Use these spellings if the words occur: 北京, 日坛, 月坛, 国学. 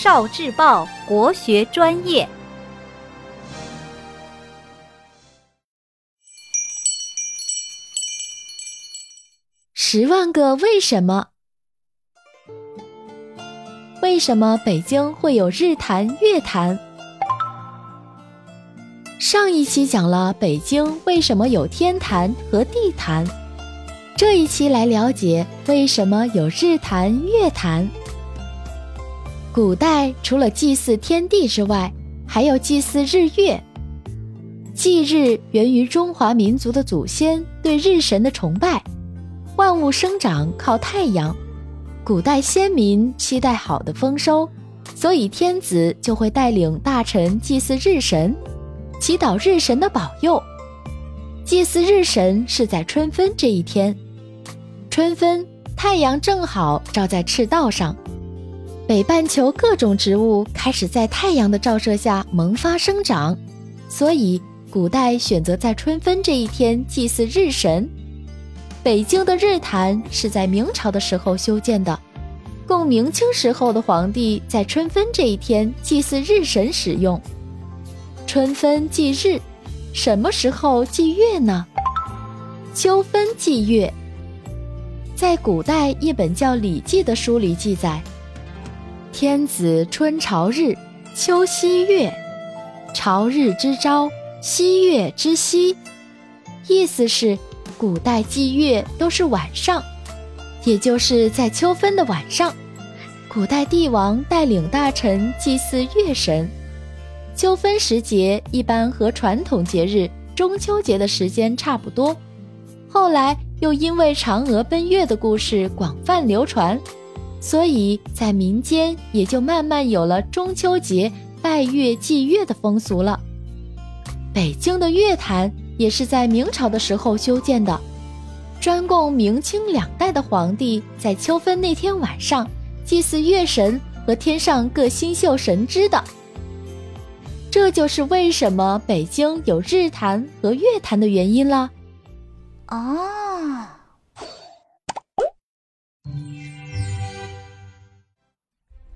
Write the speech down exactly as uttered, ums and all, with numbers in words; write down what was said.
少智报国学专业。十万个为什么？为什么北京会有日坛、月坛？上一期讲了北京为什么有天坛和地坛，这一期来了解为什么有日坛、月坛。古代除了祭祀天地之外，还有祭祀日月。祭日源于中华民族的祖先对日神的崇拜，万物生长靠太阳。古代先民期待好的丰收，所以天子就会带领大臣祭祀日神，祈祷日神的保佑。祭祀日神是在春分这一天，春分太阳正好照在赤道上，北半球各种植物开始在太阳的照射下萌发生长，所以古代选择在春分这一天祭祀日神。北京的日坛是在明朝的时候修建的，供明清时候的皇帝在春分这一天祭祀日神使用。春分祭日，什么时候祭月呢？秋分祭月。在古代一本叫《礼记》的书里记载，天子春朝日，秋夕月，朝日之朝，夕月之夕。意思是古代祭月都是晚上，也就是在秋分的晚上，古代帝王带领大臣祭祀月神。秋分时节一般和传统节日中秋节的时间差不多，后来又因为嫦娥奔月的故事广泛流传，所以在民间也就慢慢有了中秋节拜月祭月的风俗了。北京的月坛也是在明朝的时候修建的，专供明清两代的皇帝在秋分那天晚上祭祀月神和天上各星宿神祗的。这就是为什么北京有日坛和月坛的原因了。哦，